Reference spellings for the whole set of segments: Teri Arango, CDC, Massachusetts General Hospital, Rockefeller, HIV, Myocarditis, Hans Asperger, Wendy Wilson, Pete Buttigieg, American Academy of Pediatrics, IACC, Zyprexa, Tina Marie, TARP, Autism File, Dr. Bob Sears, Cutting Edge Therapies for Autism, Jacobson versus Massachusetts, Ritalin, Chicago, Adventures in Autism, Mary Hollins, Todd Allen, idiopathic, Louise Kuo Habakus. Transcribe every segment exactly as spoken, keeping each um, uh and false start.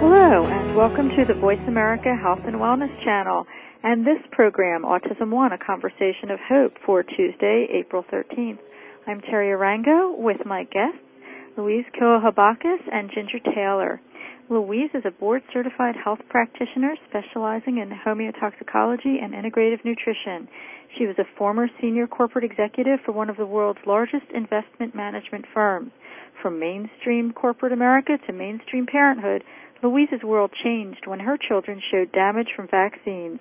Hello, and welcome to the Voice America Health and Wellness Channel and this program, Autism One, a Conversation of Hope, for Tuesday, April thirteenth. I'm Teri Arango with my guests, Louise Kuo Habakus and Ginger Taylor. Louise is a board-certified health practitioner specializing in homeotoxicology and integrative nutrition. She was a former senior corporate executive for one of the world's largest investment management firms. From mainstream corporate America to mainstream parenthood, Louise's world changed when her children showed damage from vaccines.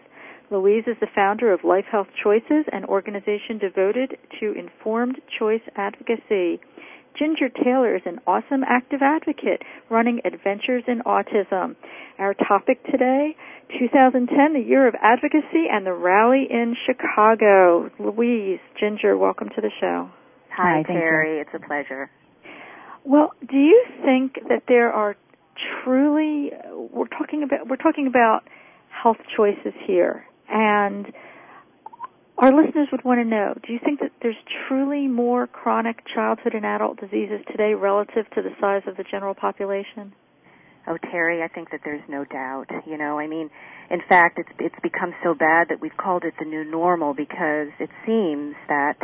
Louise is the founder of Life Health Choices, an organization devoted to informed choice advocacy. Ginger Taylor is an awesome active advocate running Adventures in Autism. Our topic today, two thousand ten, the year of advocacy and the rally in Chicago. Louise, Ginger, welcome to the show. Hi, Teri. It's a pleasure. Well, do you think that there are Truly, we're talking about we're talking about health choices here, and our listeners would want to know: do you think that there's truly more chronic childhood and adult diseases today relative to the size of the general population? Oh, Teri, I think that there's no doubt. You know, I mean, in fact, it's it's become so bad that we've called it the new normal because it seems that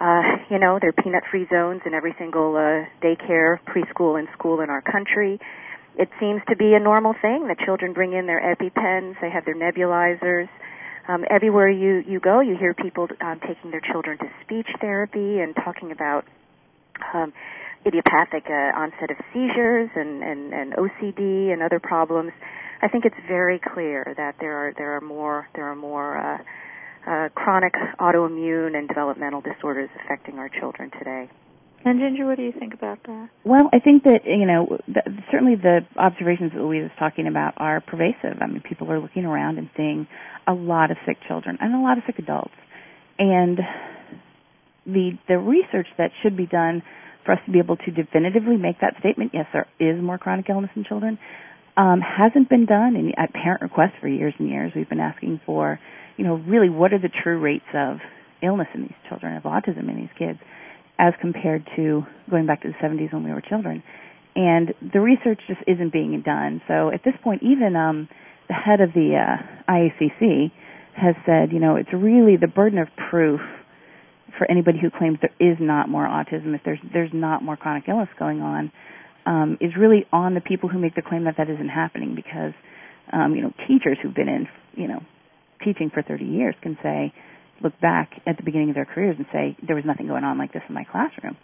uh, you know there are peanut-free zones in every single uh, daycare, preschool, and school in our country. It seems to be a normal thing that children bring in their EpiPens, they have their nebulizers. Um, everywhere you, you go, you hear people um, taking their children to speech therapy and talking about um, idiopathic uh, onset of seizures and, and, and O C D and other problems. I think it's very clear that there are there are more there are more uh, uh, chronic autoimmune and developmental disorders affecting our children today. And Ginger, what do you think about that? Well, I think that, you know, th- certainly the observations that Louise is talking about are pervasive. I mean, people are looking around and seeing a lot of sick children and a lot of sick adults. And the the research that should be done for us to be able to definitively make that statement, yes, there is more chronic illness in children, um, hasn't been done. And at parent request for years and years, we've been asking for, you know, really what are the true rates of illness in these children, of autism in these kids, as compared to going back to the seventies when we were children. And the research just isn't being done. So at this point, even um, the head of the uh, I A C C has said, you know, it's really the burden of proof for anybody who claims there is not more autism, if there's there's not more chronic illness going on, um, is really on the people who make the claim that that isn't happening because, um, you know, teachers who've been in, you know, teaching for thirty years can say, look back at the beginning of their careers and say, there was nothing going on like this in my classroom.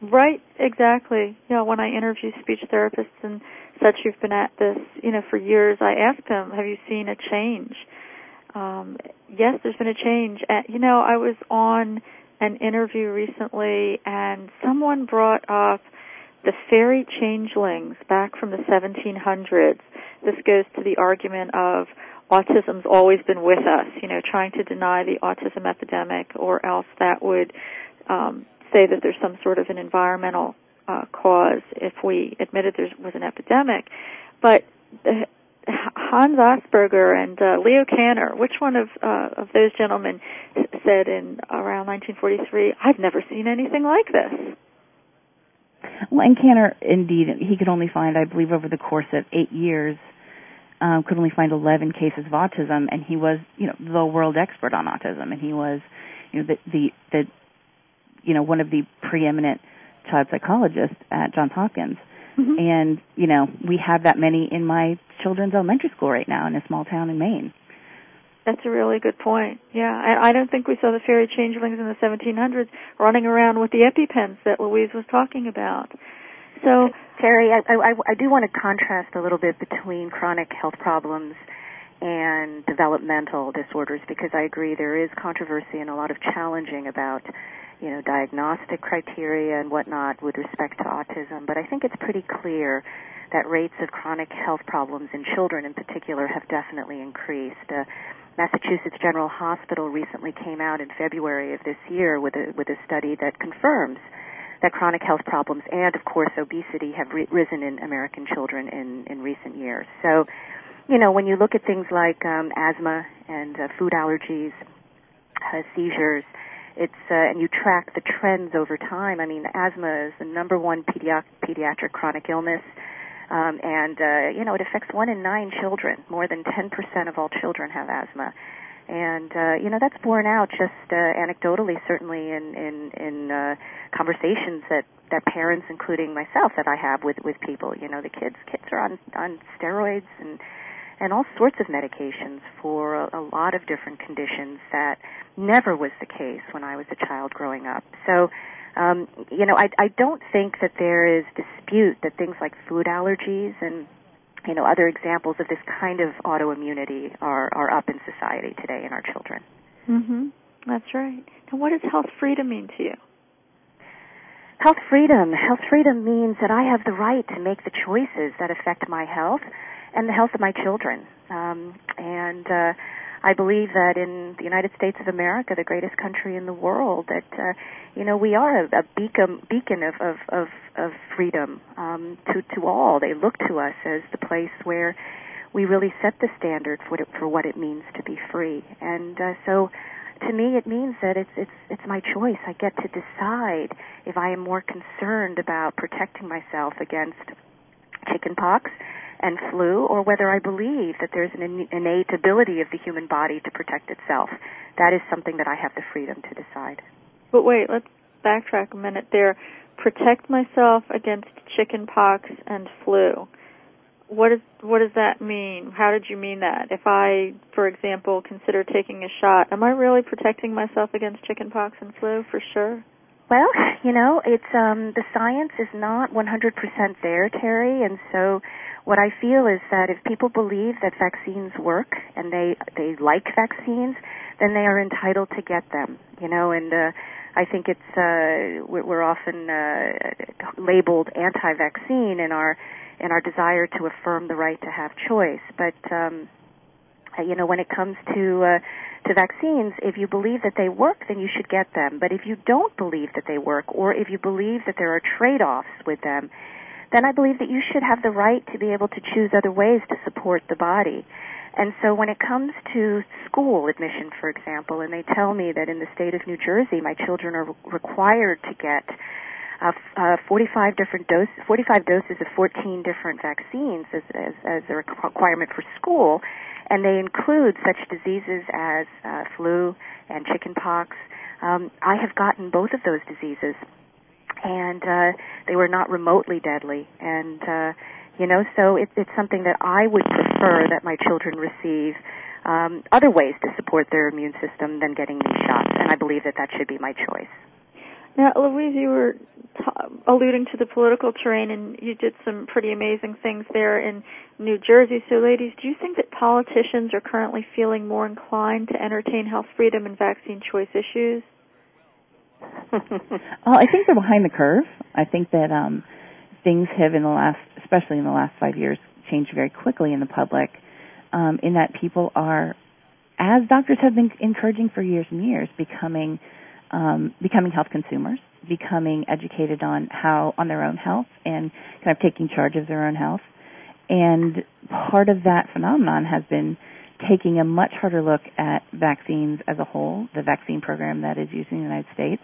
Right, exactly. You know, when I interview speech therapists and such who've been at this, you know, for years, I ask them, have you seen a change? Um, yes, there's been a change. Uh, you know, I was on an interview recently and someone brought up the fairy changelings back from the seventeen hundreds. This goes to the argument of autism's always been with us, you know, trying to deny the autism epidemic, or else that would um, say that there's some sort of an environmental uh, cause if we admitted there was an epidemic. But uh, Hans Asperger and uh, Leo Kanner, which one of uh, of those gentlemen said in around nineteen forty-three, I've never seen anything like this? Well, and Kanner, indeed, he could only find, I believe, over the course of eight years, Um, could only find eleven cases of autism, and he was, you know, the world expert on autism, and he was, you know, the the, the you know, one of the preeminent child psychologist at Johns Hopkins. Mm-hmm. And, you know, we have that many in my children's elementary school right now in a small town in Maine. That's a really good point. Yeah, I, I don't think we saw the fairy changelings in the seventeen hundreds running around with the EpiPens that Louise was talking about. So, Teri, I, I, I do want to contrast a little bit between chronic health problems and developmental disorders, because I agree there is controversy and a lot of challenging about, you know, diagnostic criteria and whatnot with respect to autism. But I think it's pretty clear that rates of chronic health problems in children in particular have definitely increased. Uh, Massachusetts General Hospital recently came out in February of this year with a, with a study that confirms that chronic health problems and, of course, obesity have re- risen in American children in, in recent years. So, you know, when you look at things like um, asthma and uh, food allergies, uh, seizures, it's uh, and you track the trends over time. I mean, asthma is the number one pediatric, pediatric chronic illness. Um, and, uh, you know, it affects one in nine children. More than ten percent of all children have asthma. And, uh, you know, that's borne out just uh, anecdotally, certainly in, in, in uh, conversations that, that parents, including myself, that I have with, with people. You know, the kids kids are on, on steroids and, and all sorts of medications for a, a lot of different conditions that never was the case when I was a child growing up. So, Um, you know, I, I don't think that there is dispute that things like food allergies and, you know, other examples of this kind of autoimmunity are, are up in society today in our children. Mm-hmm. That's right. Now, what does health freedom mean to you? Health freedom. Health freedom means that I have the right to make the choices that affect my health and the health of my children. Um, and uh, I believe that in the United States of America, the greatest country in the world, that, uh, you know, we are a, a beacon, beacon of, of, of, of freedom um, to, to all. They look to us as the place where we really set the standard for what it, for what it means to be free. And uh, so to me, it means that it's, it's, it's my choice. I get to decide if I am more concerned about protecting myself against chickenpox and flu, or whether I believe that there's an innate ability of the human body to protect itself. That is something that I have the freedom to decide. But wait, let's backtrack a minute there. Protect myself against chickenpox and flu. What is, what does that mean? How did you mean that? If I, for example, consider taking a shot, am I really protecting myself against chickenpox and flu for sure? Well, you know, it's um, the science is not one hundred percent there, Teri, and so what I feel is that if people believe that vaccines work and they they like vaccines, then they are entitled to get them, you know, and uh, I think it's, uh, we're often uh, labeled anti-vaccine in our, in our desire to affirm the right to have choice, but, um, you know, when it comes to... Uh, To vaccines, if you believe that they work, then you should get them. But if you don't believe that they work, or if you believe that there are trade-offs with them, then I believe that you should have the right to be able to choose other ways to support the body. And so when it comes to school admission, for example, and they tell me that in the state of New Jersey, my children are required to get uh, uh, forty-five different doses, forty-five doses of fourteen different vaccines as, as, as a requirement for school. And they include such diseases as uh, flu and chickenpox. Um, I have gotten both of those diseases, and uh, they were not remotely deadly. And, uh, you know, so it, it's something that I would prefer that my children receive um, other ways to support their immune system than getting these shots, and I believe that that should be my choice. Now, Louise, you were t- alluding to the political terrain, and you did some pretty amazing things there in New Jersey. So, ladies, do you think that politicians are currently feeling more inclined to entertain health freedom and vaccine choice issues? Well, I think they're behind the curve. I think that um, things have in the last, especially in the last five years, changed very quickly in the public, um, in that people are, as doctors have been encouraging for years and years, becoming... Um, becoming health consumers, becoming educated on how on their own health and kind of taking charge of their own health. And part of that phenomenon has been taking a much harder look at vaccines as a whole, the vaccine program that is used in the United States,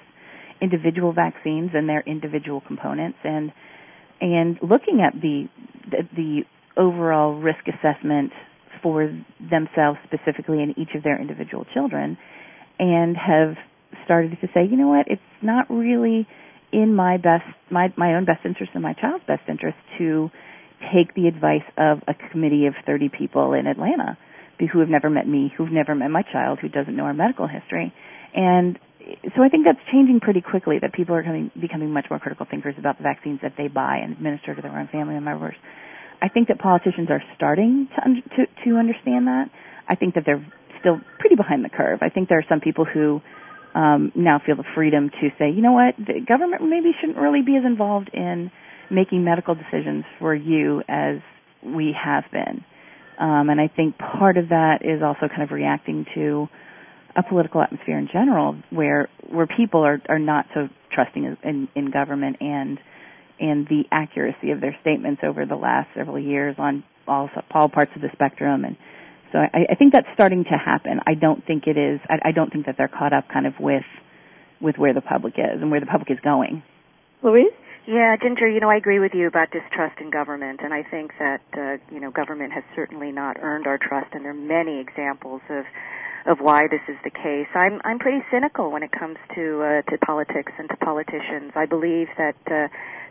individual vaccines and their individual components, and and looking at the the, the overall risk assessment for themselves specifically and each of their individual children, and have started to say, you know what, it's not really in my best, my, my own best interest and my child's best interest to take the advice of a committee of thirty people in Atlanta who have never met me, who've never met my child, who doesn't know our medical history. And so I think that's changing pretty quickly, that people are coming, becoming much more critical thinkers about the vaccines that they buy and administer to their own family members. I think that politicians are starting to, un- to, to understand that. I think that they're still pretty behind the curve. I think there are some people who um, now feel the freedom to say, you know what, the government maybe shouldn't really be as involved in making medical decisions for you as we have been. Um, and I think part of that is also kind of reacting to a political atmosphere in general where where people are, are not so trusting in, in government and and the accuracy of their statements over the last several years on all, all parts of the spectrum. And so I, I think that's starting to happen. I don't think it is. I, I don't think that they're caught up kind of with with where the public is and where the public is going. Louise? Yeah, Ginger, you know, I agree with you about distrust in government, and I think that, uh, you know, government has certainly not earned our trust, and there are many examples of of why this is the case. I'm I'm pretty cynical when it comes to uh, to politics and to politicians. I believe that uh,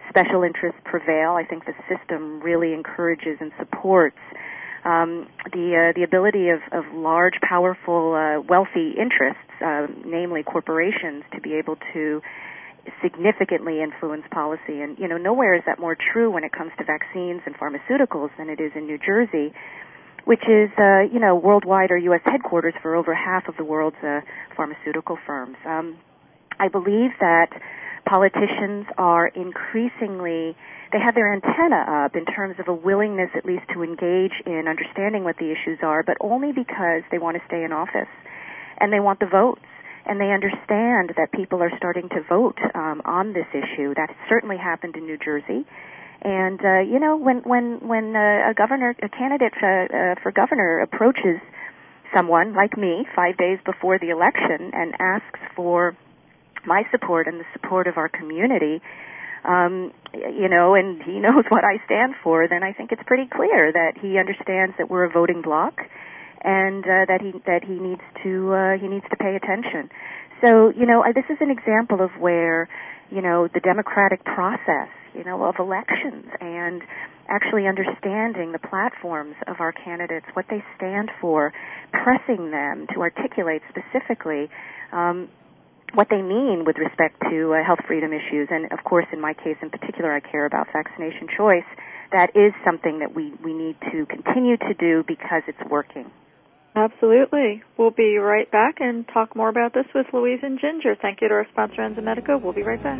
special interests prevail. I think the system really encourages and supports um, the uh, the ability of, of large, powerful, uh, wealthy interests, uh, namely corporations, to be able to significantly influence policy. And, you know, nowhere is that more true when it comes to vaccines and pharmaceuticals than it is in New Jersey, which is, uh, you know, worldwide or U S headquarters for over half of the world's uh, pharmaceutical firms. Um, I believe that politicians are increasingly, they have their antenna up in terms of a willingness at least to engage in understanding what the issues are, but only because they want to stay in office and they want the votes. And they understand that people are starting to vote um, on this issue. That certainly happened in New Jersey. And, uh, you know, when when, when uh, a governor, a candidate for, uh, for governor approaches someone like me five days before the election and asks for my support and the support of our community, um, you know, and he knows what I stand for, then I think it's pretty clear that he understands that we're a voting bloc. And uh, that he that he needs to uh, he needs to pay attention. So you know I, this is an example of where you know the democratic process you know of elections and actually understanding the platforms of our candidates, what they stand for, pressing them to articulate specifically um, what they mean with respect to uh, health freedom issues. And of course, in my case in particular, I care about vaccination choice. That is something that we we need to continue to do because it's working. Absolutely. We'll be right back and talk more about this with Louise and Ginger. Thank you to our sponsor, Enzymedica. We'll be right back.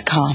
com.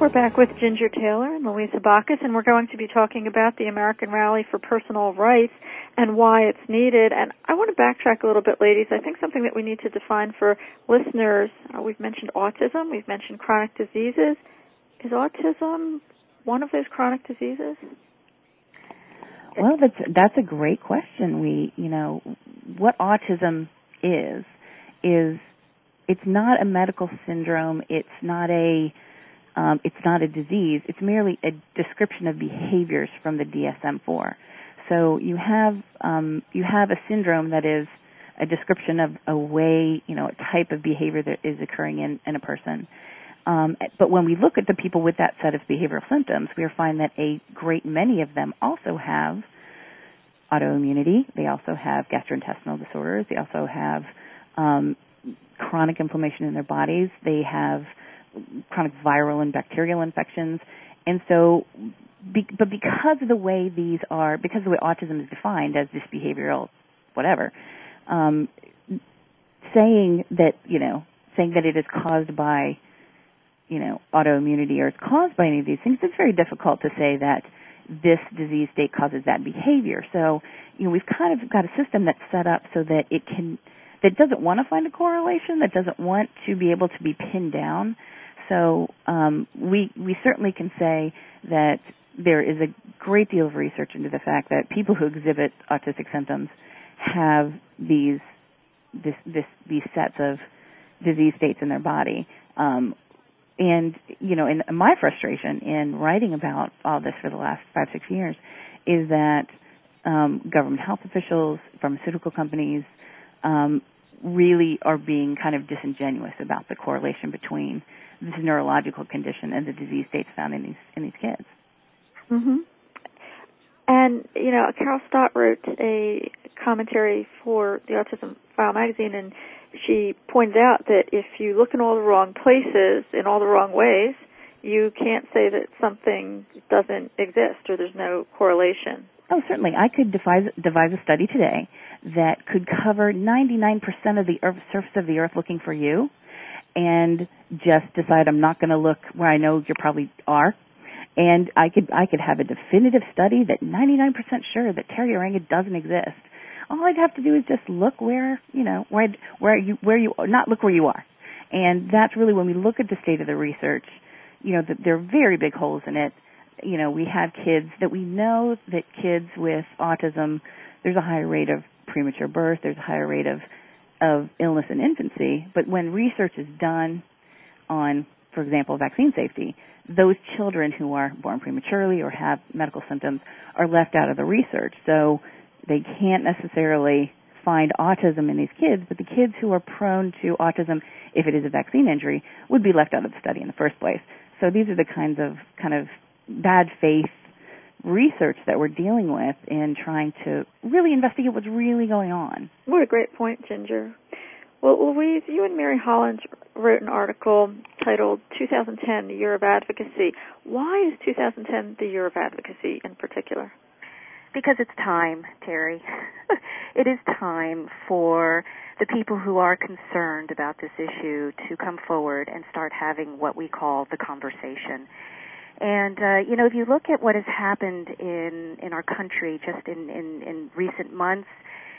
We're back with Ginger Taylor and Louise Habakus, and we're going to be talking about the American Rally for Personal Rights and why it's needed. And I want to backtrack a little bit, ladies. I think something that we need to define for listeners, uh, we've mentioned autism, we've mentioned chronic diseases. Is autism one of those chronic diseases? Well, that's, that's a great question. We, you know, what autism is, is it's not a medical syndrome. It's not a... Um, it's not a disease. It's merely a description of behaviors from the D S M four. So you have um, you have a syndrome that is a description of a way, you know, a type of behavior that is occurring in, in a person. Um, but when we look at the people with that set of behavioral symptoms, we find that a great many of them also have autoimmunity. They also have gastrointestinal disorders. They also have um, chronic inflammation in their bodies. They have chronic viral and bacterial infections. And so, be, but because of the way these are, because of the way autism is defined as this behavioral whatever, um, saying that, you know, saying that it is caused by, you know, autoimmunity or it's caused by any of these things, it's very difficult to say that this disease state causes that behavior. So, you know, we've kind of got a system that's set up so that it can, that doesn't want to find a correlation, that doesn't want to be able to be pinned down. So um, we we certainly can say that there is a great deal of research into the fact that people who exhibit autistic symptoms have these this, this these sets of disease states in their body. Um, and you know, in my frustration in writing about all this for the last five six years is that um, government health officials, pharmaceutical companies, um, really are being kind of disingenuous about the correlation between this neurological condition and the disease states found in these in these kids. Mm-hmm. And, you know, Carol Stott wrote a commentary for the Autism File magazine, and she pointed out that if you look in all the wrong places, in all the wrong ways, you can't say that something doesn't exist or there's no correlation. Oh, certainly. I could devise, devise a study today that could cover ninety-nine percent of the earth, surface of the earth looking for you and just decide I'm not going to look where I know you probably are. And I could I could have a definitive study that ninety-nine percent sure that Teri Arango doesn't exist. All I'd have to do is just look where, you know, where, where you, where you, not look where you are. And that's really when we look at the state of the research, you know, the, there are very big holes in it. You know, we have kids that we know that kids with autism, there's a higher rate of premature birth, there's a higher rate of, of illness in infancy, but when research is done on, for example, vaccine safety, those children who are born prematurely or have medical symptoms are left out of the research. So they can't necessarily find autism in these kids, but the kids who are prone to autism, if it is a vaccine injury, would be left out of the study in the first place. So these are the kinds of kind of bad faith research that we're dealing with in trying to really investigate what's really going on. What a great point, Ginger. Well, Louise, you and Mary Hollins wrote an article titled twenty ten, the Year of Advocacy. Why is twenty ten the Year of Advocacy in particular? Because it's time, Teri. It is time for the people who are concerned about this issue to come forward and start having what we call the conversation. And, uh, you know, if you look at what has happened in, in our country just in, in, in recent months,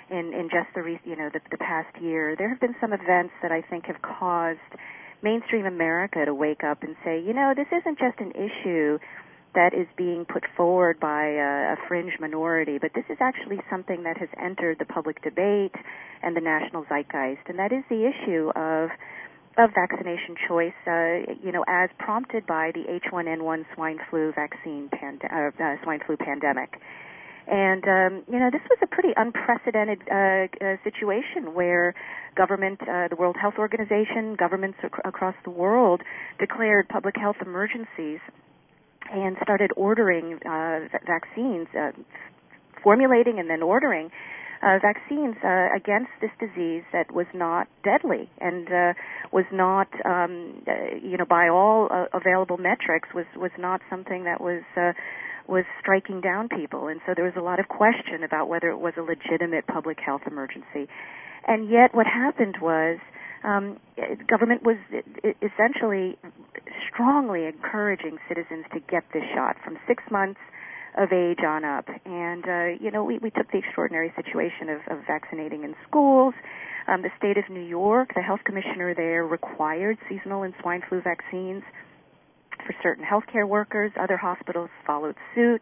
in, in just the, re- you know, the, the past year, there have been some events that I think have caused mainstream America to wake up and say, you know, this isn't just an issue that is being put forward by a, a fringe minority, but this is actually something that has entered the public debate and the national zeitgeist, and that is the issue of of vaccination choice, uh, you know, as prompted by the H one N one swine flu vaccine pand- uh, uh, swine flu pandemic. And, um, you know, this was a pretty unprecedented uh, uh, situation where government, uh, the World Health Organization, governments ac- across the world declared public health emergencies and started ordering uh, vaccines, uh, formulating and then ordering uh, vaccines uh, against this disease that was not deadly and uh, was not, um, uh, you know, by all uh, available metrics, was, was not something that was uh, was striking down people. And so there was a lot of question about whether it was a legitimate public health emergency. And yet what happened was um, government was essentially strongly encouraging citizens to get this shot from six months of age on up. And, uh, you know, we, we took the extraordinary situation of, of vaccinating in schools. Um, the state of New York, the health commissioner there required seasonal and swine flu vaccines for certain healthcare workers. Other hospitals followed suit.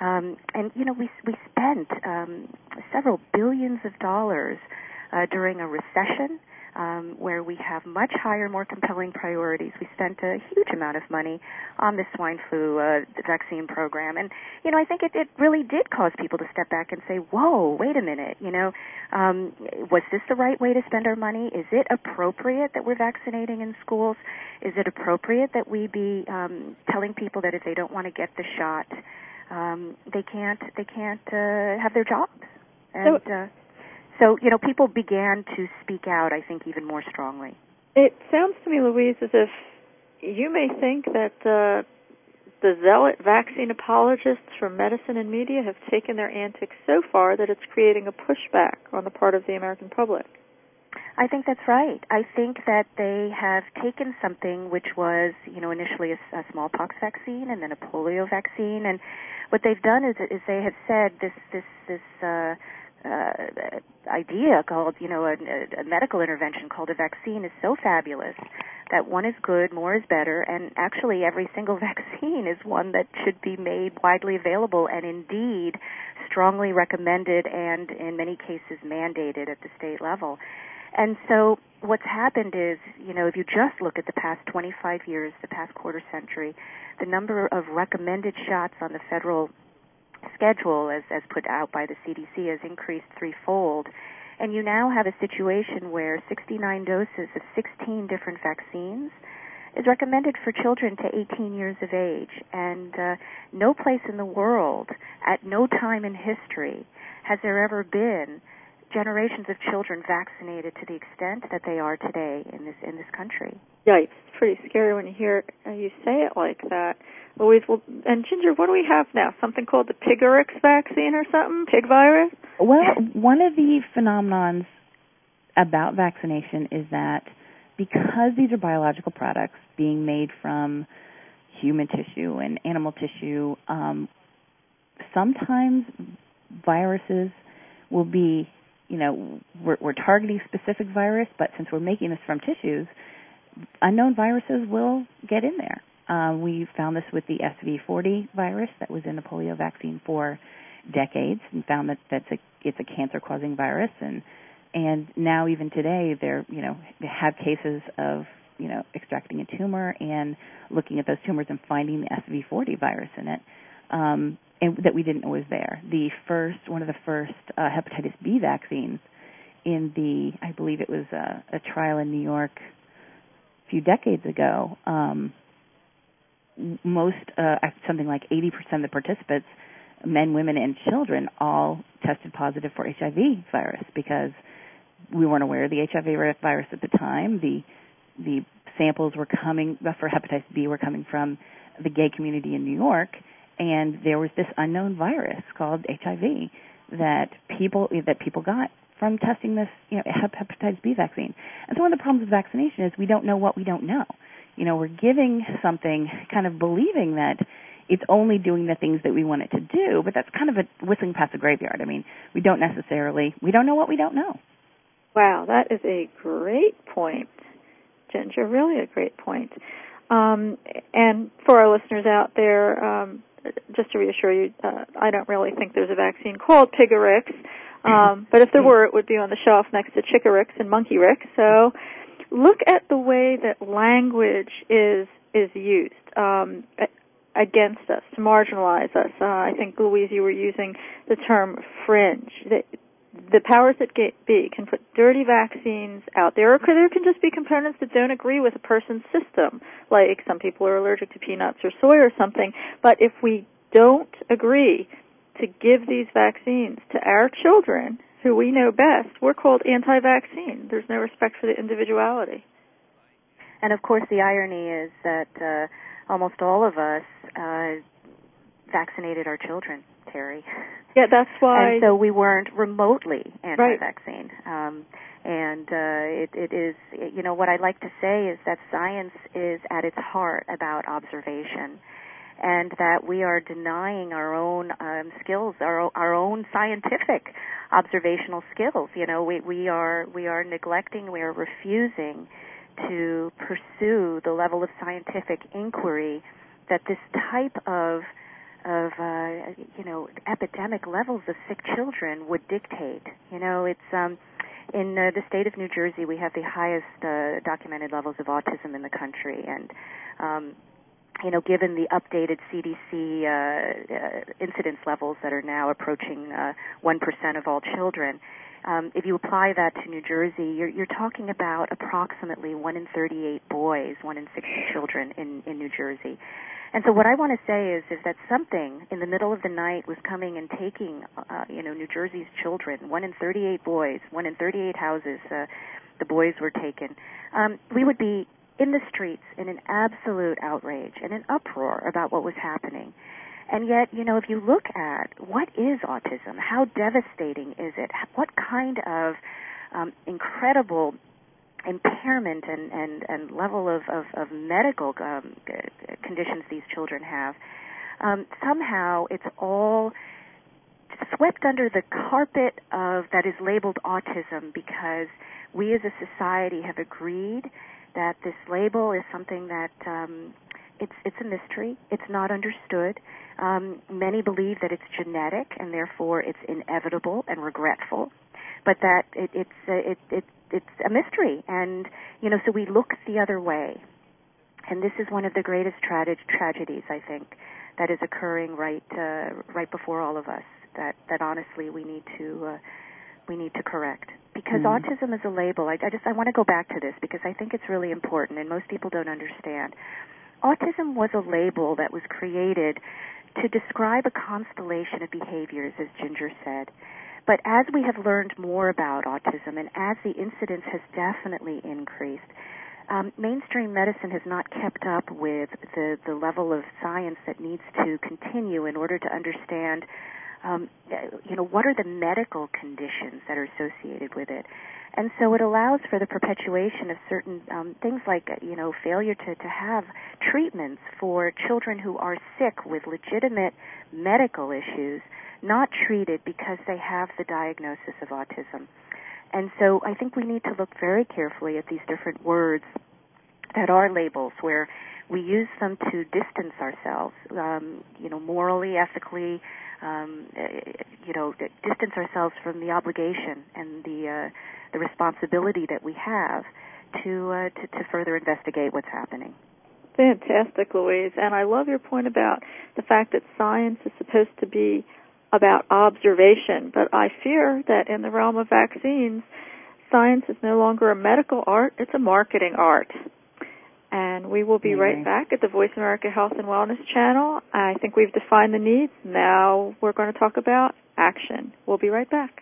Um, and, you know, we, we spent um, several billions of dollars uh, during a recession um, where we have much higher, more compelling priorities. We spent a huge amount of money on the swine flu uh, vaccine program. And, you know, I think it, it really did cause people to step back and say, whoa, wait a minute, you know, um, was this the right way to spend our money? Is it appropriate that we're vaccinating in schools? Is it appropriate that we be um, telling people that if they don't want to get the shot, Um, they can't. They can't uh, have their jobs, and so, uh, so you know, people began to speak out. I think even more strongly. It sounds to me, Louise, as if you may think that uh, the zealot vaccine apologists for medicine and media have taken their antics so far that it's creating a pushback on the part of the American public. I think that's right. I think that they have taken something which was, you know, initially a, a smallpox vaccine and then a polio vaccine, and what they've done is, is they have said this this this uh, uh, idea called, you know, a, a medical intervention called a vaccine is so fabulous that one is good, more is better, and actually every single vaccine is one that should be made widely available and indeed strongly recommended and in many cases mandated at the state level. And so what's happened is, you know, if you just look at the past twenty-five years, the past quarter century, the number of recommended shots on the federal schedule as, as put out by the C D C has increased threefold. And you now have a situation where sixty-nine doses of sixteen different vaccines is recommended for children to eighteen years of age. And uh, no place in the world, at no time in history, has there ever been generations of children vaccinated to the extent that they are today in this in this country. Yeah, it's pretty scary when you hear uh, you say it like that. Louise, well, and Ginger, what do we have now? Something called the Pigorix vaccine or something? Pig virus? Well, one of the phenomenons about vaccination is that because these are biological products being made from human tissue and animal tissue, um, sometimes viruses will be You know, we're, we're targeting specific virus, but since we're making this from tissues, unknown viruses will get in there. Uh, we found this with the S V forty virus that was in the polio vaccine for decades, and found that that's a it's a cancer-causing virus, and and now even today they're you know they have cases of you know extracting a tumor and looking at those tumors and finding the S V forty virus in it. Um, And that we didn't know was there. The first, one of the first uh, hepatitis B vaccines in the, I believe it was a, a trial in New York a few decades ago, um, most, uh, something like eighty percent of the participants, men, women, and children, all tested positive for H I V virus because we weren't aware of the H I V virus at the time. The, the samples were coming, for hepatitis B were coming from the gay community in New York, and there was this unknown virus called H I V that people that people got from testing this, you know, hepatitis B vaccine. And so one of the problems with vaccination is we don't know what we don't know. You know, we're giving something, kind of believing that it's only doing the things that we want it to do, but that's kind of a whistling past the graveyard. I mean, we don't necessarily, we don't know what we don't know. Wow, that is a great point, Ginger, really a great point. Um, and for our listeners out there, um, just to reassure you, uh, I don't really think there's a vaccine called Pigorix, um, but if there were, it would be on the shelf next to Chicorix and Monkeyrix. So look at the way that language is is used um, against us, to marginalize us. Uh, I think, Louise, you were using the term fringe. The, the powers that be can put dirty vaccines out there, or there can just be components that don't agree with a person's system, like some people are allergic to peanuts or soy or something. But if we don't agree to give these vaccines to our children who we know best, we're called anti-vaccine. There's no respect for the individuality. And, of course, the irony is that uh, almost all of us uh, vaccinated our children, Teri. Yeah, that's why. And so we weren't remotely anti-vaccine. Right. Um, and uh, it, it is, you know, what I like to say is that science is at its heart about observation, and that we are denying our own um, skills, our, our own scientific observational skills. You know, we, we are we are neglecting, we are refusing to pursue the level of scientific inquiry that this type of, of uh, you know, epidemic levels of sick children would dictate. You know, it's um, in uh, the state of New Jersey, we have the highest uh, documented levels of autism in the country, and um, you know, given the updated C D C uh, uh, incidence levels that are now approaching uh, one percent of all children, um, if you apply that to New Jersey, you're, you're talking about approximately one in thirty-eight boys, one in sixty children in, in New Jersey. And so what I want to say is, is that something in the middle of the night was coming and taking, uh, you know, New Jersey's children, one in thirty-eight boys, one in thirty-eight houses, uh, the boys were taken. Um, we would be in the streets in an absolute outrage and an uproar about what was happening. And yet, you know, if you look at what is autism, how devastating is it, what kind of um, incredible impairment and, and, and level of, of, of medical um, conditions these children have, um, somehow it's all swept under the carpet of that is labeled autism, because we as a society have agreed that this label is something that um, it's it's a mystery. It's not understood. Um, many believe that it's genetic and therefore it's inevitable and regretful, but that it, it's uh, it, it it's a mystery. And you know, so we look the other way, and this is one of the greatest tra- tragedies I think that is occurring right uh, right before all of us. That that honestly we need to. Uh, we need to correct, because mm-hmm. autism is a label. I, I just I want to go back to this because I think it's really important, and most people don't understand. Autism was a label that was created to describe a constellation of behaviors, as Ginger said. But as we have learned more about autism, and as the incidence has definitely increased, um, mainstream medicine has not kept up with the, the level of science that needs to continue in order to understand Um, you know, what are the medical conditions that are associated with it? And so it allows for the perpetuation of certain um, things like, you know, failure to, to have treatments for children who are sick with legitimate medical issues, not treated because they have the diagnosis of autism. And so I think we need to look very carefully at these different words that are labels, where we use them to distance ourselves, um, you know, morally, ethically, Um, you know, distance ourselves from the obligation and the uh, the responsibility that we have to, uh, to to further investigate what's happening. Fantastic, Louise. And I love your point about the fact that science is supposed to be about observation, but I fear that in the realm of vaccines, science is no longer a medical art, it's a marketing art. And we will be right back at the Voice America Health and Wellness Channel. I think we've defined the needs. Now we're going to talk about action. We'll be right back.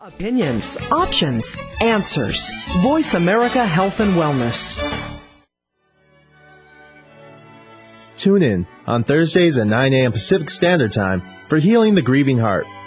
Opinions, options, answers. Voice America Health and Wellness. Tune in on Thursdays at nine a.m. Pacific Standard Time for Healing the Grieving Heart,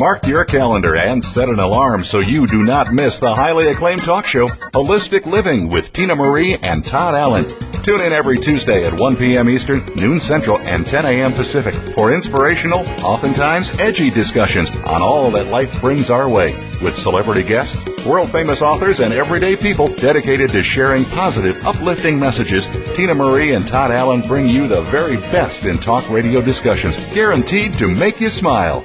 Mark your calendar and set an alarm so you do not miss the highly acclaimed talk show, Holistic Living with Tina Marie and Todd Allen. Tune in every Tuesday at one p.m. Eastern, noon Central, and ten a.m. Pacific for inspirational, oftentimes edgy discussions on all that life brings our way, with celebrity guests, world-famous authors, and everyday people dedicated to sharing positive, uplifting messages. Tina Marie and Todd Allen bring you the very best in talk radio discussions, guaranteed to make you smile.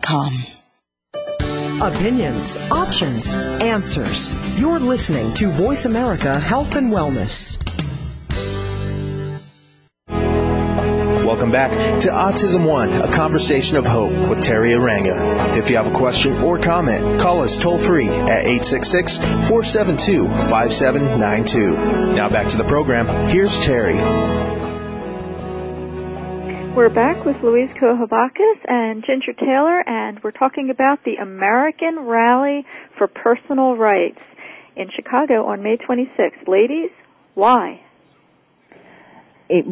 com. Opinions, options, answers. You're listening to Voice America Health and Wellness. Welcome back to Autism One, a conversation of hope with Teri Arango. If you have a question or comment, call us toll-free at eight six six, four seven two, five seven nine two. Now back to the program. Here's Teri. We're back with Louise Kuo Habakus and Ginger Taylor, and we're talking about the American Rally for Personal Rights in Chicago on May twenty-sixth. Ladies, why? It,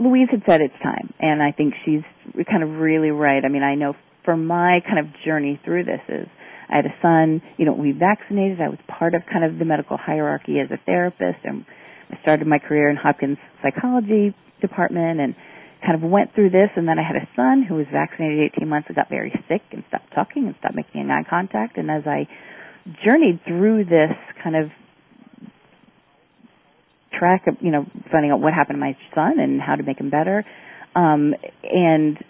Louise had said it's time, and I think she's kind of really right. I mean, I know from my kind of journey through this is I had a son, you know, we vaccinated. I was part of kind of the medical hierarchy as a therapist, and I started my career in Hopkins psychology department, and kind of went through this, and then I had a son who was vaccinated eighteen months and got very sick and stopped talking and stopped making eye contact. And as I journeyed through this kind of track of, you know, finding out what happened to my son and how to make him better, um, and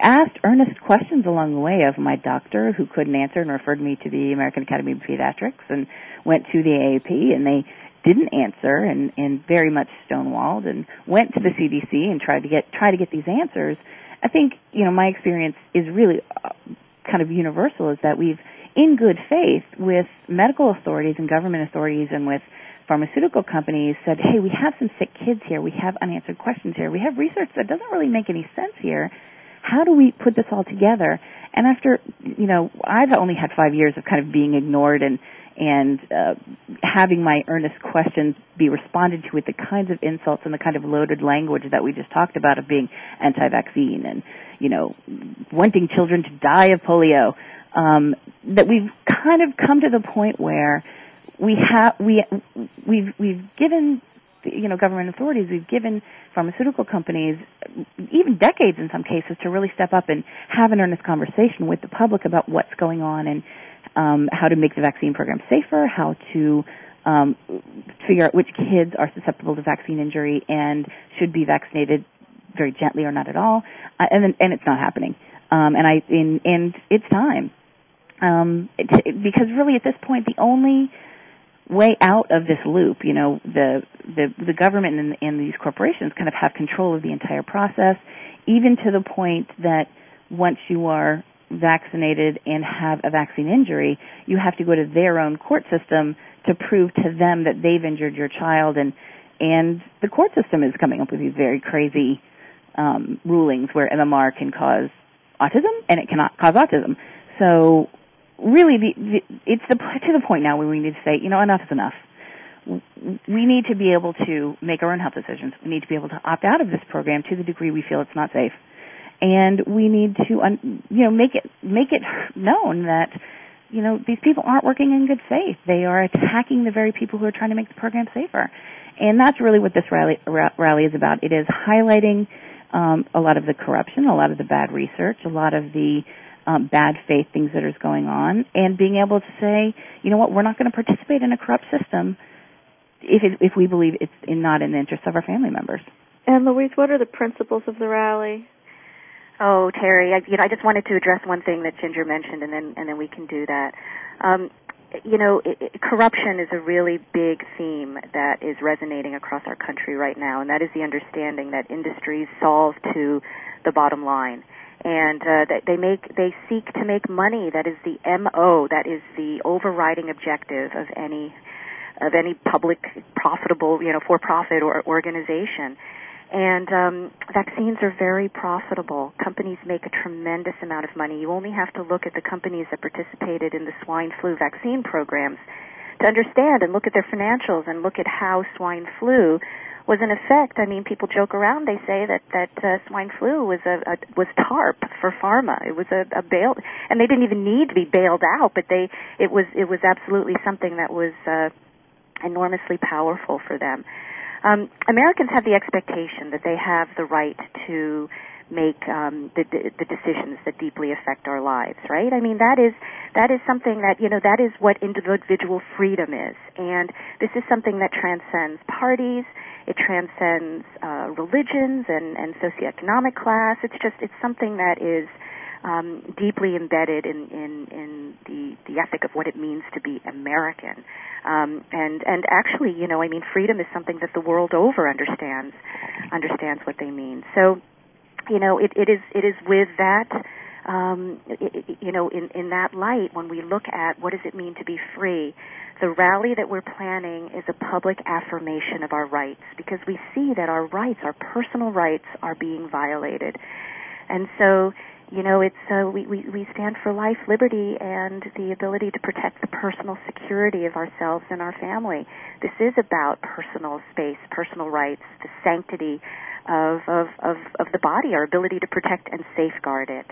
asked earnest questions along the way of my doctor who couldn't answer and referred me to the American Academy of Pediatrics, and went to the I A C C, and they didn't answer and, and very much stonewalled, and went to the C D C and tried to get try to get these answers. I think, you know, my experience is really kind of universal, is that we've, in good faith, with medical authorities and government authorities and with pharmaceutical companies, said, hey, we have some sick kids here. We have unanswered questions here. We have research that doesn't really make any sense here. How do we put this all together? And after, you know, I've only had five years of kind of being ignored and and uh, having my earnest questions be responded to with the kinds of insults and the kind of loaded language that we just talked about, of being anti-vaccine and, you know, wanting children to die of polio, um, that we've kind of come to the point where we have we we've we've given, you know, government authorities, we've given pharmaceutical companies even decades in some cases to really step up and have an earnest conversation with the public about what's going on, and Um, how to make the vaccine program safer, how to um, figure out which kids are susceptible to vaccine injury and should be vaccinated very gently or not at all, uh, and then, and it's not happening. Um, and I in, and it's time um, it, it, because really at this point the only way out of this loop, you know, the the, the government and, and these corporations kind of have control of the entire process, even to the point that once you are vaccinated and have a vaccine injury, you have to go to their own court system to prove to them that they've injured your child, and and the court system is coming up with these very crazy um, rulings where M M R can cause autism and it cannot cause autism. So really, the, the, it's the, to the point now where we need to say, you know, enough is enough. We need to be able to make our own health decisions. We need to be able to opt out of this program to the degree we feel it's not safe. And we need to, you know, make it make it known that, you know, these people aren't working in good faith. They are attacking the very people who are trying to make the program safer. And that's really what this rally, rally is about. It is highlighting um, a lot of the corruption, a lot of the bad research, a lot of the um, bad faith things that is going on, and being able to say, you know what, we're not going to participate in a corrupt system if it, if we believe it's in, not in the interest of our family members. And, Louise, what are the principles of the rally? Oh, Teri, I, you know, I just wanted to address one thing that Ginger mentioned, and then and then we can do that. Um, you know, it, it, corruption is a really big theme that is resonating across our country right now, and that is the understanding that industries solve to the bottom line, and uh, that they make they seek to make money. That is the M O. That is the overriding objective of any of any public profitable, you know, for-profit or organization. And um, vaccines are very profitable. Companies make a tremendous amount of money. You only have to look at the companies that participated in the swine flu vaccine programs to understand, and look at their financials and look at how swine flu was in effect. I mean, people joke around. They say that that uh, swine flu was a, a was TARP for pharma. It was a, a bail, and they didn't even need to be bailed out. But they it was it was absolutely something that was uh, enormously powerful for them. Um, Americans have the expectation that they have the right to make um, the, the decisions that deeply affect our lives, right? I mean, that is that is something that, you know, that is what individual freedom is. And this is something that transcends parties. It transcends uh, religions and, and socioeconomic class. It's just, it's something that is um, deeply embedded in, in, in the, the ethic of what it means to be American. Um, and, and actually, you know, I mean, freedom is something that the world over understands, understands what they mean. So, you know, it, it is, it is with that, um, it, you know, in, in that light, when we look at what does it mean to be free, the rally that we're planning is a public affirmation of our rights, because we see that our rights, our personal rights, are being violated. And so, you know, it's uh, we, we, we stand for life, liberty, and the ability to protect the personal security of ourselves and our family. This is about personal space, personal rights, the sanctity of of, of, of the body, our ability to protect and safeguard it.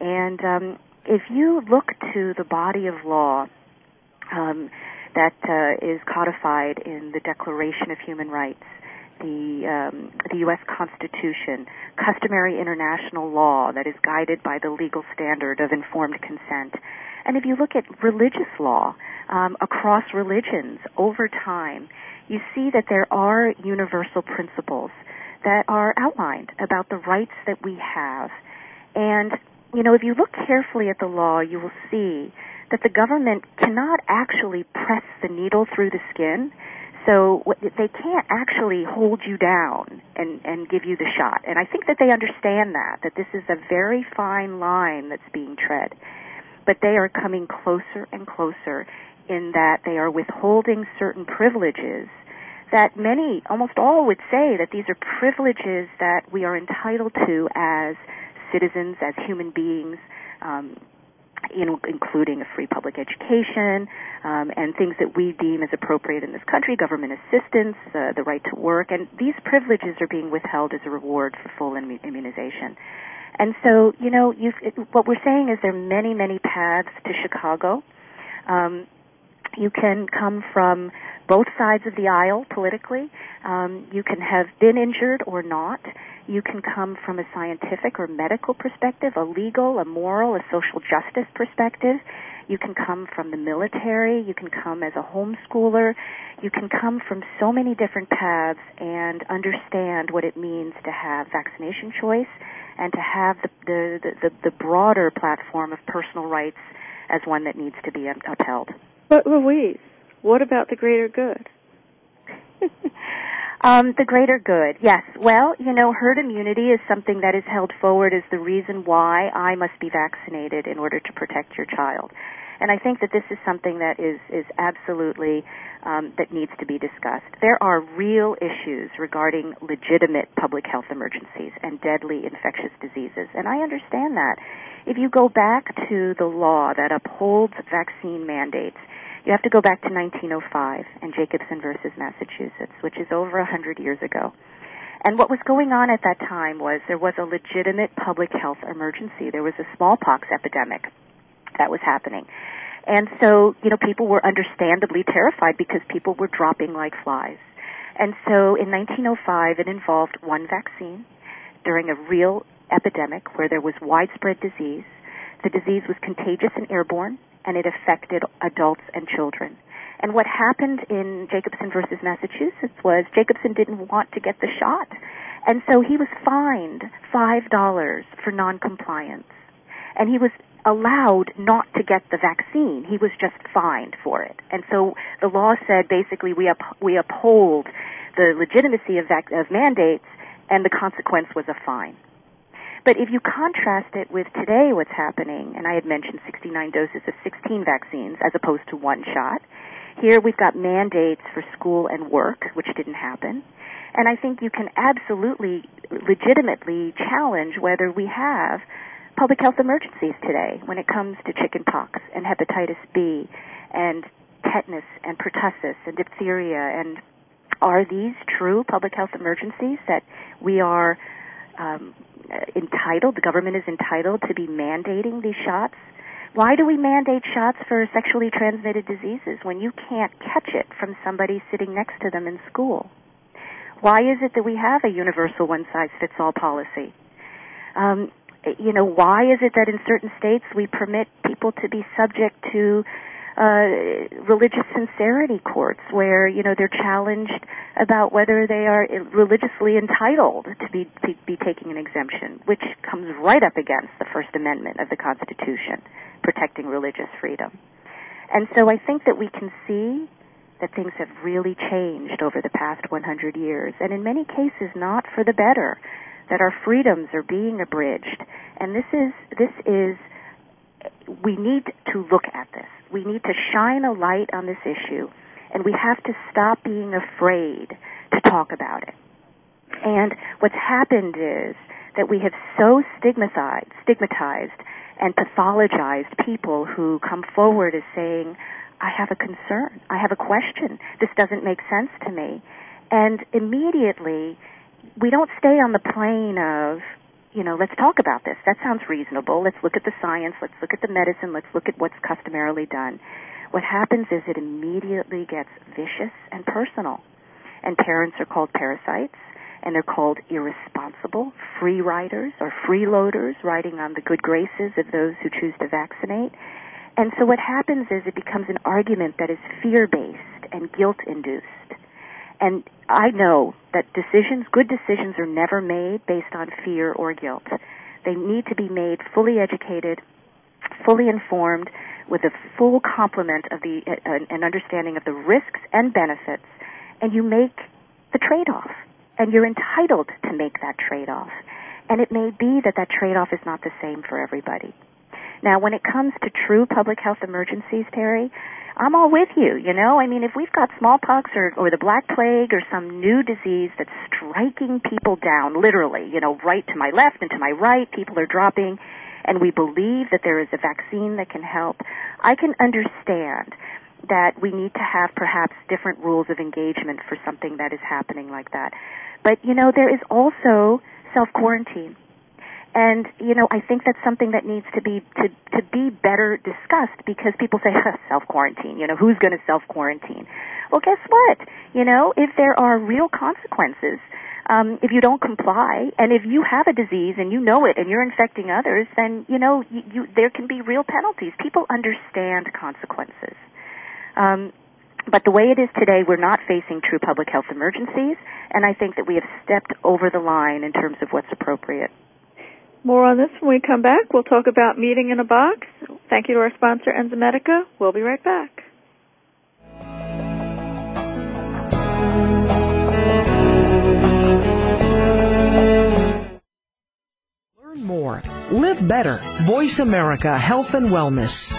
And um, if you look to the body of law um, that uh, is codified in the Declaration of Human Rights, the um, the U S Constitution, customary international law that is guided by the legal standard of informed consent. And if you look at religious law um, across religions over time, you see that there are universal principles that are outlined about the rights that we have. And, you know, if you look carefully at the law, you will see that the government cannot actually press the needle through the skin. So they can't actually hold you down and, and give you the shot. And I think that they understand that, that this is a very fine line that's being tread. But they are coming closer and closer in that they are withholding certain privileges that many, almost all, would say that these are privileges that we are entitled to as citizens, as human beings, um, you know, including a free public education um, and things that we deem as appropriate in this country, government assistance, uh, the right to work. And these privileges are being withheld as a reward for full immu- immunization. And so, you know, you've, it, what we're saying is there are many, many paths to Chicago. Um, you can come from both sides of the aisle politically. Um, you can have been injured or not. You can come from a scientific or medical perspective, a legal, a moral, a social justice perspective. You can come from the military. You can come as a homeschooler. You can come from so many different paths and understand what it means to have vaccination choice and to have the, the, the, the broader platform of personal rights as one that needs to be upheld. But, Louise, what about the greater good? Um, the greater good, yes. Well, you know, herd immunity is something that is held forward as the reason why I must be vaccinated in order to protect your child. And I think that this is something that is, is absolutely, um, that needs to be discussed. There are real issues regarding legitimate public health emergencies and deadly infectious diseases. And I understand that. If you go back to the law that upholds vaccine mandates, you have to go back to nineteen oh five and Jacobson versus Massachusetts, which is over one hundred years ago. And what was going on at that time was there was a legitimate public health emergency. There was a smallpox epidemic that was happening. And so, you know, people were understandably terrified because people were dropping like flies. And so in nineteen oh five, it involved one vaccine. during a real epidemic where there was widespread disease. The disease was contagious and airborne, and it affected adults and children. And what happened in Jacobson versus Massachusetts was Jacobson didn't want to get the shot, and so he was fined five dollars for noncompliance, and he was allowed not to get the vaccine. He was just fined for it. And so the law said basically we up, we uphold the legitimacy of, vac- of mandates, and the consequence was a fine. But if you contrast it with today what's happening, and I had mentioned sixty-nine doses of sixteen vaccines as opposed to one shot, here we've got mandates for school and work, which didn't happen. And I think you can absolutely, legitimately challenge whether we have public health emergencies today when it comes to chickenpox and hepatitis B and tetanus and pertussis and diphtheria. And are these true public health emergencies that we are um, entitled, the government is entitled to be mandating these shots? Why do we mandate shots for sexually transmitted diseases when you can't catch it from somebody sitting next to them in school? Why is it that we have a universal one-size-fits-all policy? Um, you know, why is it that in certain states we permit people to be subject to uh religious sincerity courts where, you know, they're challenged about whether they are religiously entitled to be to be taking an exemption, which comes right up against the First Amendment of the Constitution, protecting religious freedom. And so I think that we can see that things have really changed over the past one hundred years, and in many cases not for the better, that our freedoms are being abridged. And this is this is we need to look at this. We need to shine a light on this issue, and we have to stop being afraid to talk about it. And what's happened is that we have so stigmatized, stigmatized and pathologized people who come forward as saying, I have a concern, I have a question, this doesn't make sense to me. And immediately, we don't stay on the plane of, you know, let's talk about this. That sounds reasonable. Let's look at the science. Let's look at the medicine. Let's look at what's customarily done. What happens is it immediately gets vicious and personal. And parents are called parasites, and they're called irresponsible, free riders or freeloaders, riding on the good graces of those who choose to vaccinate. And so what happens is it becomes an argument that is fear-based and guilt-induced. And I know that decisions, good decisions, are never made based on fear or guilt. They need to be made fully educated, fully informed, with a full complement of the uh, an understanding of the risks and benefits. And you make the trade-off, and you're entitled to make that trade-off. And it may be that that trade-off is not the same for everybody. Now, when it comes to true public health emergencies, Terry, I'm all with you, you know? I mean, if we've got smallpox or, or the Black Plague or some new disease that's striking people down, literally, you know, right to my left and to my right, people are dropping, and we believe that there is a vaccine that can help, I can understand that we need to have perhaps different rules of engagement for something that is happening like that. But, you know, there is also self-quarantine. And, you know, I think that's something that needs to be to, to be better discussed, because people say, self-quarantine, you know, who's going to self-quarantine? Well, guess what? You know, if there are real consequences, um, if you don't comply, and if you have a disease and you know it and you're infecting others, then, you know, you, you, there can be real penalties. People understand consequences. Um, but the way it is today, we're not facing true public health emergencies, and I think that we have stepped over the line in terms of what's appropriate. More on this when we come back. We'll talk about meeting in a box. Thank you to our sponsor, Enzymedica. We'll be right back. Learn more. Live better. Voice America Health and Wellness.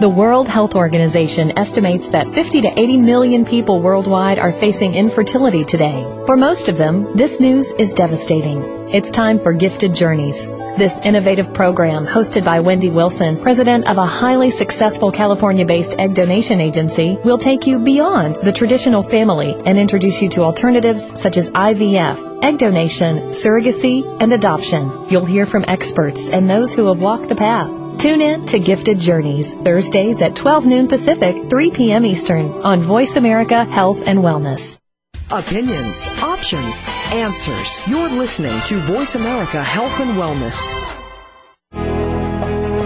The World Health Organization estimates that fifty to eighty million people worldwide are facing infertility today. For most of them, this news is devastating. It's time for Gifted Journeys. This innovative program, hosted by Wendy Wilson, president of a highly successful California-based egg donation agency, will take you beyond the traditional family and introduce you to alternatives such as I V F, egg donation, surrogacy, and adoption. You'll hear from experts and those who have walked the path. Tune in to Gifted Journeys, Thursdays at twelve noon Pacific, three p.m. Eastern, on Voice America Health and Wellness. Opinions, options, answers. You're listening to Voice America Health and Wellness.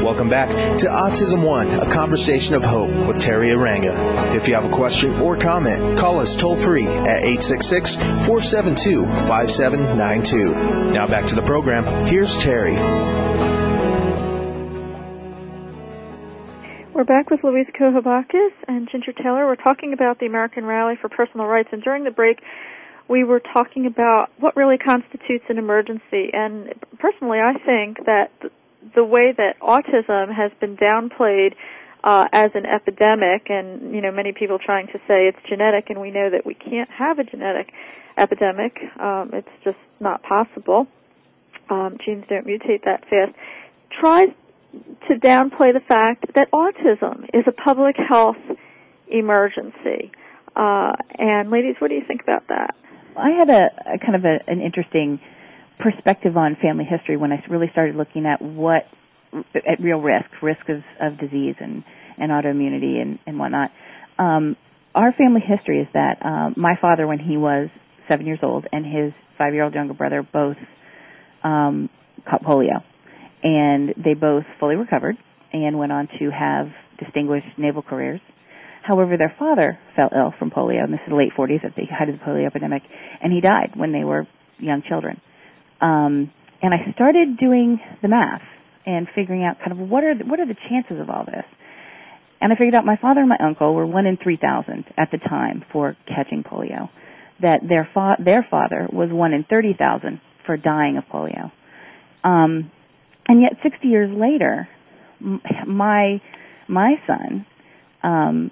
Welcome back to Autism One, a conversation of hope with Teri Arango. If you have a question or comment, call us toll-free at eight six six, four seven two, five seven nine two. Now back to the program. Here's Teri. We're back with Louise Kuo Habakus and Ginger Taylor. We're talking about the American Rally for Personal Rights, and during the break, we were talking about what really constitutes an emergency. And personally, I think that the way that autism has been downplayed uh, as an epidemic, and you know, many people trying to say it's genetic, and we know that we can't have a genetic epidemic. Um, it's just not possible. Um, genes don't mutate that fast. Tries to downplay the fact that autism is a public health emergency. Uh, and, ladies, what do you think about that? I had a, a kind of a, an interesting perspective on family history when I really started looking at what, at real risk, risk of, of disease and, and autoimmunity and, and whatnot. Um, our family history is that um, my father, when he was seven years old, and his five-year-old younger brother both um, caught polio. And they both fully recovered and went on to have distinguished naval careers. However, their father fell ill from polio, and this is the late forties at the height of the polio epidemic, and he died when they were young children. Um, and I started doing the math and figuring out kind of what are the, what are the chances of all this. And I figured out my father and my uncle were one in three thousand at the time for catching polio, that their, fa- their father was one in thirty thousand for dying of polio. Um, And yet, sixty years later, my my son um,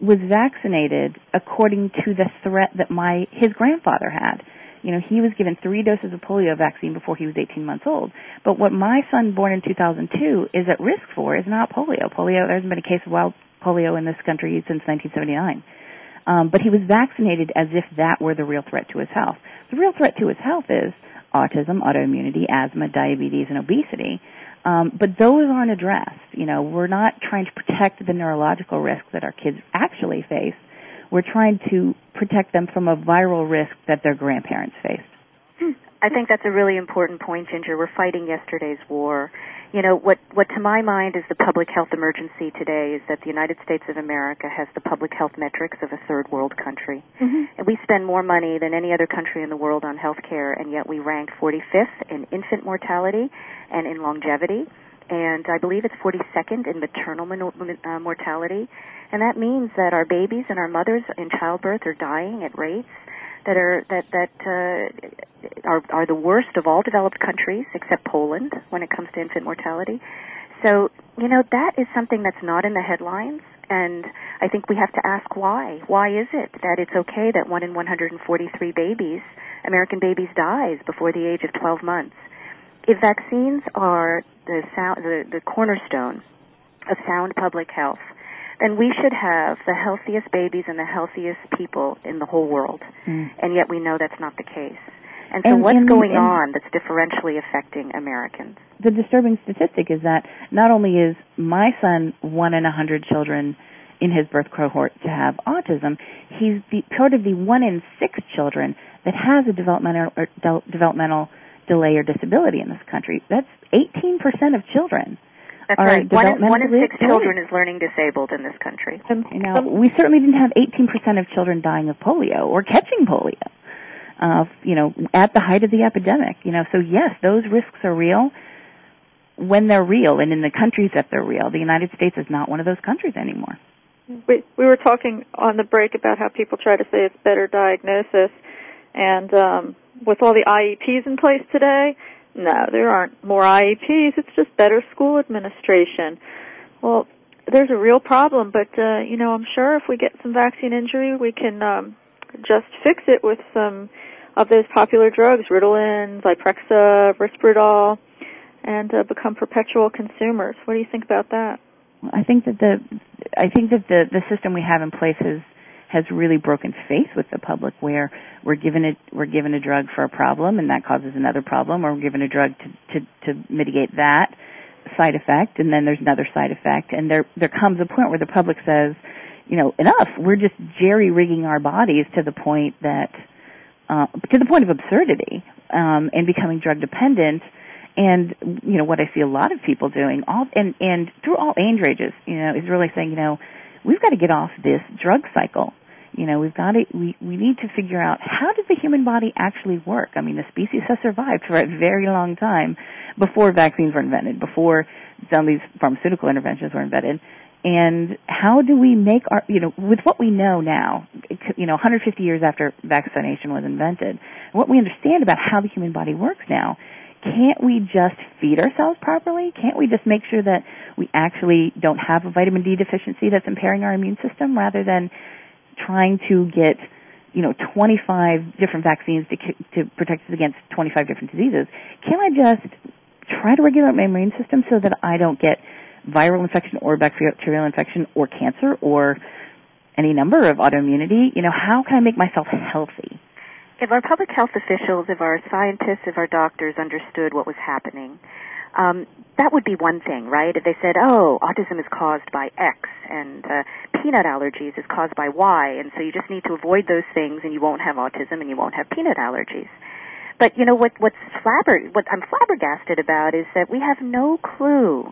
was vaccinated according to the threat that my his grandfather had. You know, he was given three doses of polio vaccine before he was eighteen months old. But what my son, born in two thousand two, is at risk for is not polio. Polio, there hasn't been a case of wild polio in this country since nineteen seventy-nine. Um, but he was vaccinated as if that were the real threat to his health. The real threat to his health is autism, autoimmunity, asthma, diabetes, and obesity. Um, but those aren't addressed. You know, we're not trying to protect the neurological risk that our kids actually face. We're trying to protect them from a viral risk that their grandparents faced. I think that's a really important point, Ginger. We're fighting yesterday's war. You know, what, what to my mind is the public health emergency today is that the United States of America has the public health metrics of a third world country. Mm-hmm. And we spend more money than any other country in the world on health care, and yet we rank forty-fifth in infant mortality and in longevity. And I believe it's forty-second in maternal mon- uh, mortality. And that means that our babies and our mothers in childbirth are dying at rates that are that that uh, are are the worst of all developed countries except Poland when it comes to infant mortality. So, you know, that is something that's not in the headlines, and I think we have to ask why. Why is it that it's okay that one in one hundred forty-three babies, American babies, dies before the age of twelve months? If vaccines are the sound, the, the cornerstone of sound public health, then we should have the healthiest babies and the healthiest people in the whole world. Mm. And yet we know that's not the case. And so and, what's and, going and, on that's differentially affecting Americans? The disturbing statistic is that not only is my son one in a hundred children in his birth cohort to have autism, he's the, part of the one in six children that has a developmental, or de- developmental delay or disability in this country. That's eighteen percent of children. That's are right. One in, one in six children is learning disabled in this country. Um, you know, um, we certainly didn't have eighteen percent of children dying of polio or catching polio, uh, you know, at the height of the epidemic. You know, so yes, those risks are real when they're real and in the countries that they're real. The United States is not one of those countries anymore. We we were talking on the break about how people try to say it's better diagnosis, and um, with all the I E Ps in place today, no, there aren't more I E Ps. It's just better school administration. Well, there's a real problem, but uh, you know, I'm sure if we get some vaccine injury, we can um, just fix it with some of those popular drugs, Ritalin, Zyprexa, Risperdal, and uh, become perpetual consumers. What do you think about that? I think that the I think that the, the system we have in place has has really broken faith with the public, where we're given a we're given a drug for a problem and that causes another problem, or we're given a drug to, to, to mitigate that side effect, and then there's another side effect, and there there comes a point where the public says, you know, enough. We're just jerry rigging our bodies to the point that uh, to the point of absurdity um, and becoming drug dependent. And, you know, what I see a lot of people doing, all and, and through all age ranges, you know, is really saying, you know, we've got to get off this drug cycle. You know, we've got to, we, we need to figure out how does the human body actually work? I mean, the species has survived for a very long time before vaccines were invented, before some of these pharmaceutical interventions were invented. And how do we make our, you know, with what we know now, you know, one hundred fifty years after vaccination was invented, what we understand about how the human body works now, can't we just feed ourselves properly? Can't we just make sure that we actually don't have a vitamin D deficiency that's impairing our immune system, rather than trying to get, you know, twenty-five different vaccines to, to protect us against twenty-five different diseases? Can't I just try to regulate my immune system so that I don't get viral infection or bacterial infection or cancer or any number of autoimmunity? You know, how can I make myself healthy? If our public health officials, if our scientists, if our doctors understood what was happening, um, that would be one thing, right? If they said, oh, autism is caused by X and uh, peanut allergies is caused by Y, and so you just need to avoid those things and you won't have autism and you won't have peanut allergies. But, you know, what, what's flabber- what I'm flabbergasted about is that we have no clue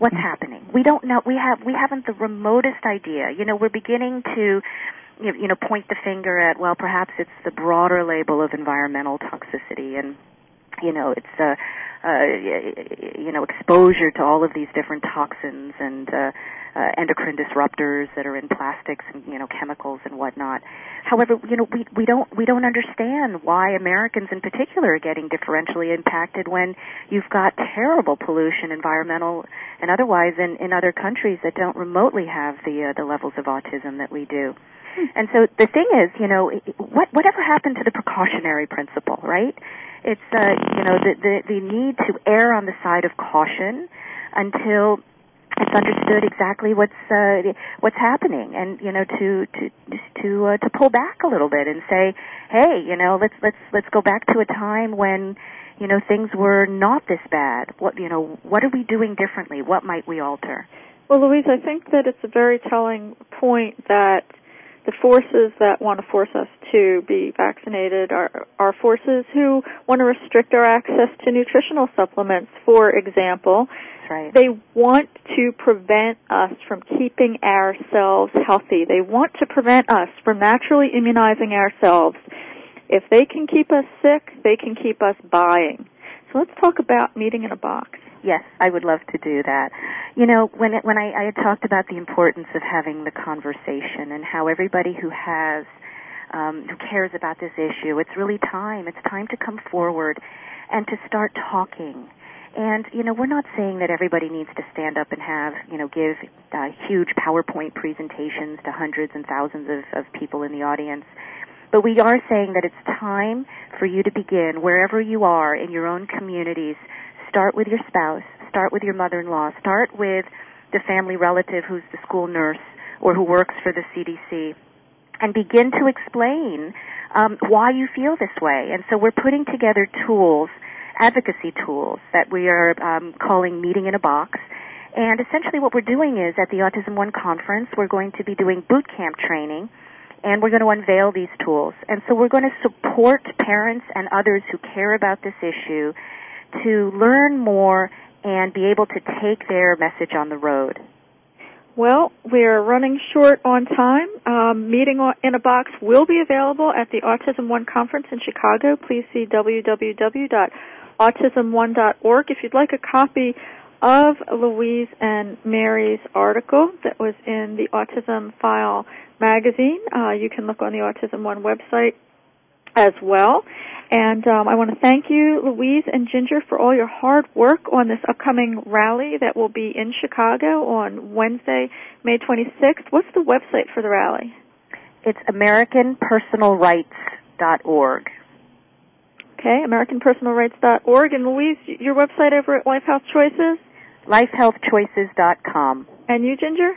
what's happening. We don't know. We have, we haven't the remotest idea. You know, we're beginning to... you know, point the finger at, well, perhaps it's the broader label of environmental toxicity and, you know, it's, uh, uh, you know, exposure to all of these different toxins and uh, uh, endocrine disruptors that are in plastics and, you know, chemicals and whatnot. However, you know, we, we don't we don't understand why Americans in particular are getting differentially impacted when you've got terrible pollution, environmental and otherwise, in, in other countries that don't remotely have the uh, the levels of autism that we do. And so the thing is, you know, what whatever happened to the precautionary principle, right? It's, uh, you know, the, the, the need to err on the side of caution until it's understood exactly what's uh, what's happening, and you know, to to to uh, to pull back a little bit and say, hey, you know, let's let's let's go back to a time when, you know, things were not this bad. What you know, what are we doing differently? What might we alter? Well, Louise, I think that it's a very telling point that the forces that want to force us to be vaccinated are, are forces who want to restrict our access to nutritional supplements, for example. That's right. They want to prevent us from keeping ourselves healthy. They want to prevent us from naturally immunizing ourselves. If they can keep us sick, they can keep us buying. So let's talk about meeting in a box. Yes, I would love to do that. You know, when it, when I, I had talked about the importance of having the conversation and how everybody who has, um, who cares about this issue, it's really time. It's time to come forward and to start talking. And, you know, we're not saying that everybody needs to stand up and have, you know, give uh, huge PowerPoint presentations to hundreds and thousands of, of people in the audience. But we are saying that it's time for you to begin wherever you are in your own communities. Start with your spouse, start with your mother-in-law, start with the family relative who's the school nurse or who works for the C D C, and begin to explain um, why you feel this way. And so we're putting together tools, advocacy tools, that we are um, calling Meeting in a Box. And essentially what we're doing is, at the Autism One conference, we're going to be doing boot camp training, and we're going to unveil these tools. And so we're going to support parents and others who care about this issue to learn more and be able to take their message on the road. Well, we're running short on time. Um, Meeting in a Box will be available at the Autism One conference in Chicago. Please see w w w dot autism one dot org. If you'd like a copy of Louise and Mary's article that was in the Autism File magazine, uh, you can look on the Autism One website as well. And um, I want to thank you, Louise and Ginger, for all your hard work on this upcoming rally that will be in Chicago on Wednesday, May twenty-sixth. What's the website for the rally? It's american personal rights dot org. Okay, american personal rights dot org. And Louise, your website over at Life Health Choices? life health choices dot com. And you, Ginger?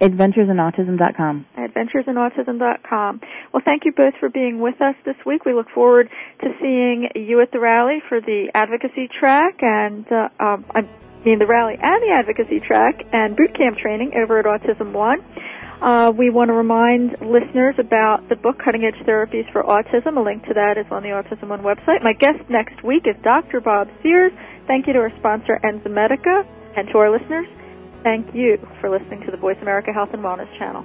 adventures in autism dot com. adventures in autism dot com. Well, thank you both for being with us this week. We look forward to seeing you at the rally for the advocacy track and, uh, um, I mean, the rally and the advocacy track and boot camp training over at Autism One. Uh, we want to remind listeners about the book, Cutting Edge Therapies for Autism. A link to that is on the Autism One website. My guest next week is Doctor Bob Sears. Thank you to our sponsor, Enzymedica, and to our listeners, thank you for listening to the Voice America Health and Wellness Channel.